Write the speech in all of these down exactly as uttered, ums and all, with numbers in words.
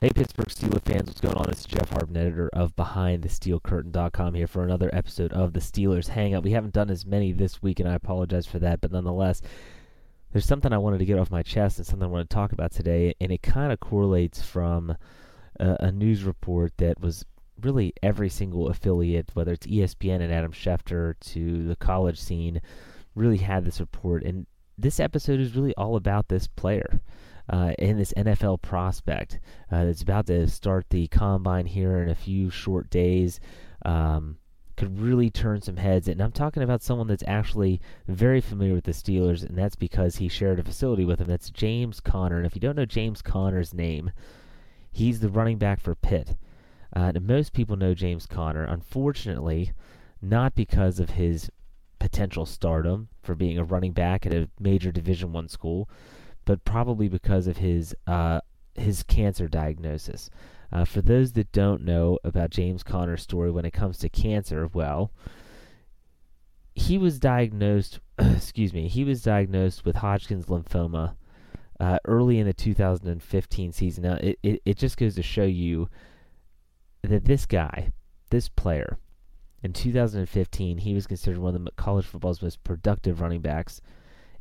Hey Pittsburgh Steelers fans, what's going on? It's Jeff Harbin, editor of Behind The Steel Curtain dot com, here for another episode of the Steelers Hangout. We haven't done as many this week, and I apologize for that, but nonetheless, there's something I wanted to get off my chest and something I want to talk about today, and it kind of correlates from a, a news report that was really every single affiliate, whether it's E S P N and Adam Schefter to the college scene, really had this report. And this episode is really all about this player. Uh, and this N F L prospect uh, that's about to start the combine here in a few short days um, could really turn some heads. And I'm talking about someone that's actually very familiar with the Steelers, and that's because he shared a facility with him. That's James Conner. And if you don't know James Conner's name, he's the running back for Pitt. Uh, and most people know James Conner, unfortunately, not because of his potential stardom for being a running back at a major Division One school, but probably because of his uh, his cancer diagnosis. Uh, for those that don't know about James Conner's story when it comes to cancer, well, he was diagnosed, excuse me, he was diagnosed with Hodgkin's lymphoma uh, early in the two thousand fifteen season. Now, it, it, it just goes to show you that this guy, this player, in two thousand fifteen, he was considered one of the college football's most productive running backs,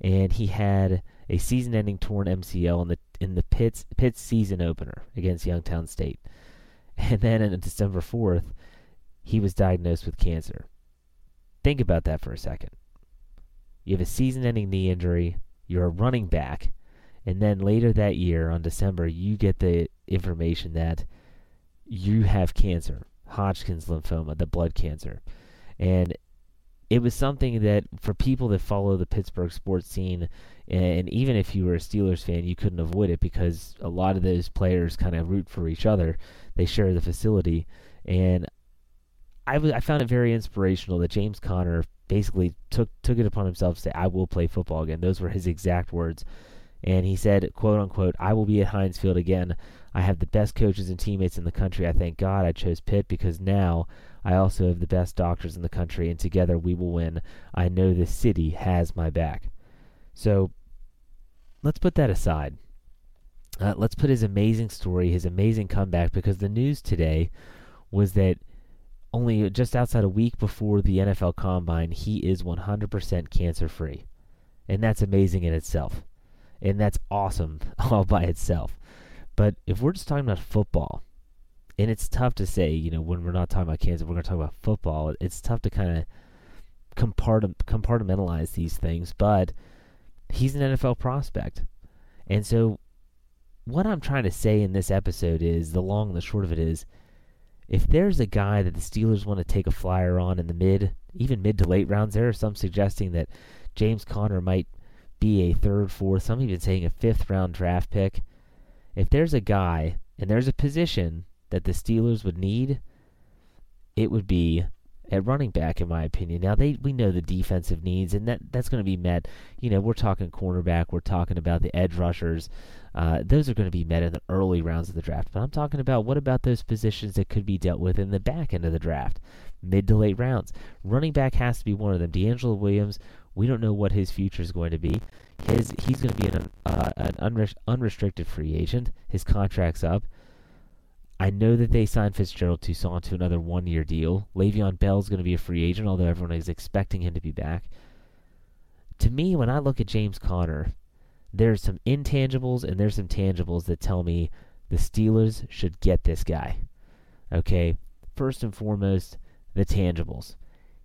and he had a season-ending torn M C L in the in the Pitt's, Pitt's season opener against Youngstown State. And then on December fourth, he was diagnosed with cancer. Think about that for a second. You have a season-ending knee injury, you're a running back, and then later that year, on December, you get the information that you have cancer, Hodgkin's lymphoma, the blood cancer. And it was something that, for people that follow the Pittsburgh sports scene, and even if you were a Steelers fan, you couldn't avoid it because a lot of those players kind of root for each other. They share the facility. And I, w- I found it very inspirational that James Conner basically took, took it upon himself to say, I will play football again. Those were his exact words. And he said, quote, unquote, I will be at Heinz Field again. I have the best coaches and teammates in the country. I thank God I chose Pitt because now I also have the best doctors in the country, and together we will win. I know the city has my back. So let's put that aside. Uh, let's put his amazing story, his amazing comeback, because the news today was that only just outside a week before the N F L Combine, he is one hundred percent cancer-free. And that's amazing in itself. And that's awesome all by itself. But if we're just talking about football, and it's tough to say, you know, when we're not talking about cancer, we're going to talk about football. It's tough to kind of compart- compartmentalize these things, but he's an N F L prospect. And so what I'm trying to say in this episode is, the long and the short of it is, if there's a guy that the Steelers want to take a flyer on in the mid, even mid to late rounds, there are some suggesting that James Conner might be a third, fourth, some even saying a fifth round draft pick. If there's a guy and there's a position that the Steelers would need, it would be at running back, in my opinion. Now, they we know the defensive needs, and that, that's going to be met. You know, we're talking cornerback, we're talking about the edge rushers. Uh, those are going to be met in the early rounds of the draft. But I'm talking about, what about those positions that could be dealt with in the back end of the draft, mid to late rounds? Running back has to be one of them. D'Angelo Williams, we don't know what his future is going to be. His He's going to be an, uh, an unrest, unrestricted free agent. His contract's up. I know that they signed Fitzgerald Toussaint to another one-year deal. Le'Veon Bell is going to be a free agent, although everyone is expecting him to be back. To me, when I look at James Conner, there's some intangibles and there's some tangibles that tell me the Steelers should get this guy. Okay, first and foremost, the tangibles.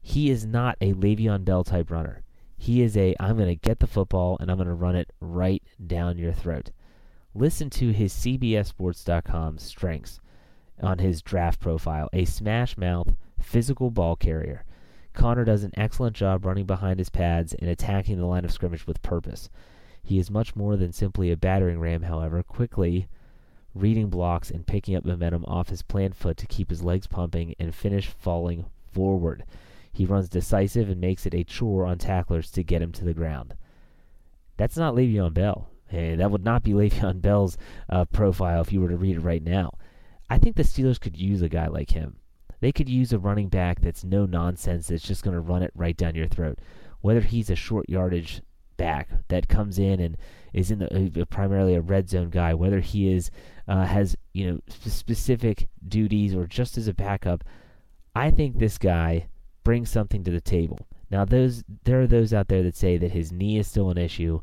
He is not a Le'Veon Bell type runner. He is a, I'm going to get the football and I'm going to run it right down your throat. Listen to his C B S Sports dot com strengths on his draft profile. A smash mouth, physical ball carrier. Conner does an excellent job running behind his pads and attacking the line of scrimmage with purpose. He is much more than simply a battering ram, however, quickly reading blocks and picking up momentum off his plant foot to keep his legs pumping and finish falling forward. He runs decisive and makes it a chore on tacklers to get him to the ground. That's not Le'Veon Bell. Hey, that would not be Le'Veon Bell's uh, profile if you were to read it right now. I think the Steelers could use a guy like him. They could use a running back that's no nonsense, that's just going to run it right down your throat. Whether he's a short yardage back that comes in and is in the uh, primarily a red zone guy, whether he is uh, has you know sp- specific duties or just as a backup, I think this guy brings something to the table. Now, those there are those out there that say that his knee is still an issue,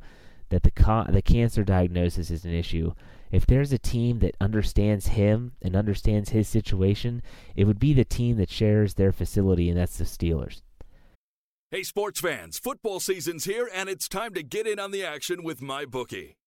that the co- the cancer diagnosis is an issue. If there's a team that understands him and understands his situation, it would be the team that shares their facility, and that's the Steelers. Hey, sports fans, football season's here, and it's time to get in on the action with MyBookie.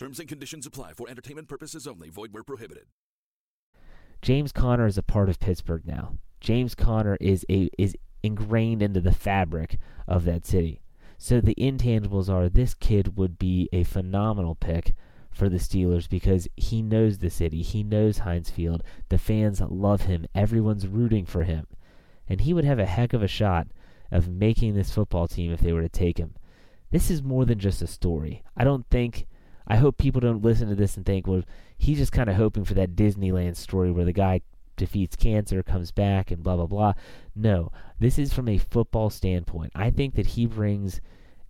Terms and conditions apply. For entertainment purposes only. Void where prohibited. James Conner is a part of Pittsburgh now. James Conner is a is ingrained into the fabric of that city. So the intangibles are this kid would be a phenomenal pick for the Steelers because he knows the city. He knows Heinz Field. The fans love him. Everyone's rooting for him. And he would have a heck of a shot of making this football team if they were to take him. This is more than just a story. I don't think... I hope people don't listen to this and think, well, he's just kind of hoping for that Disneyland story where the guy defeats cancer, comes back, and blah, blah, blah. No, this is from a football standpoint. I think that he brings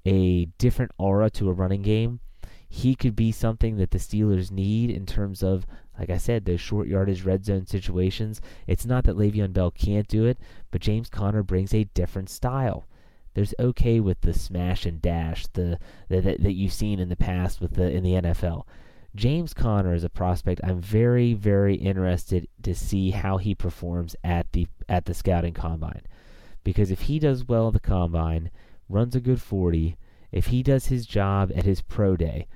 a different aura to a running game. He could be something that the Steelers need in terms of, like I said, those short yardage red zone situations. It's not that Le'Veon Bell can't do it, but James Conner brings a different style. There's okay with the smash and dash the, the, the that you've seen in the past with the in the N F L. James Conner is a prospect I'm very, very interested to see how he performs at the at the scouting combine. Because if he does well at the combine, runs a good forty, if he does his job at his pro day,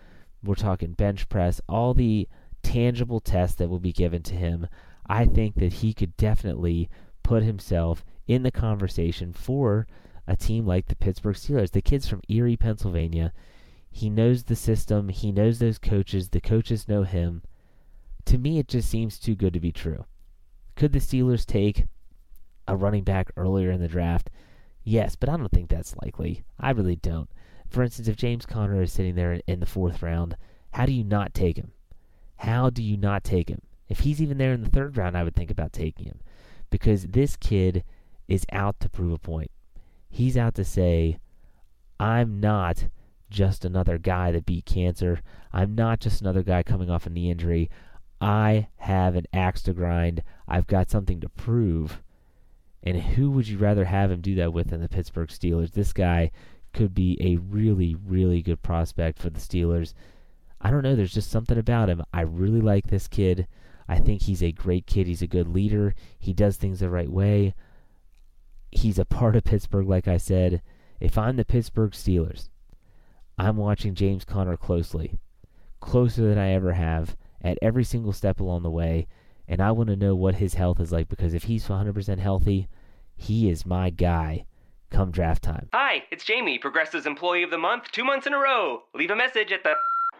we're talking bench press, all the tangible tests that will be given to him, I think that he could definitely put himself in the conversation for a team like the Pittsburgh Steelers. The kid's from Erie, Pennsylvania. He knows the system. He knows those coaches. The coaches know him. To me, it just seems too good to be true. Could the Steelers take a running back earlier in the draft? Yes, but I don't think that's likely. I really don't. For instance, if James Conner is sitting there in the fourth round, how do you not take him? How do you not take him? If he's even there in the third round, I would think about taking him because this kid is out to prove a point. He's out to say, I'm not just another guy that beat cancer. I'm not just another guy coming off a knee injury. I have an axe to grind. I've got something to prove. And who would you rather have him do that with than the Pittsburgh Steelers? This guy could be a really, really good prospect for the Steelers. I don't know. There's just something about him. I really like this kid. I think he's a great kid. He's a good leader. He does things the right way. He's a part of Pittsburgh, like I said. If I'm the Pittsburgh Steelers, I'm watching James Conner closely, closer than I ever have, at every single step along the way, and I want to know what his health is like because if he's one hundred percent healthy, he is my guy come draft time. Hi, it's Jamie, Progressive's Employee of the Month, two months in a row. Leave a message at the...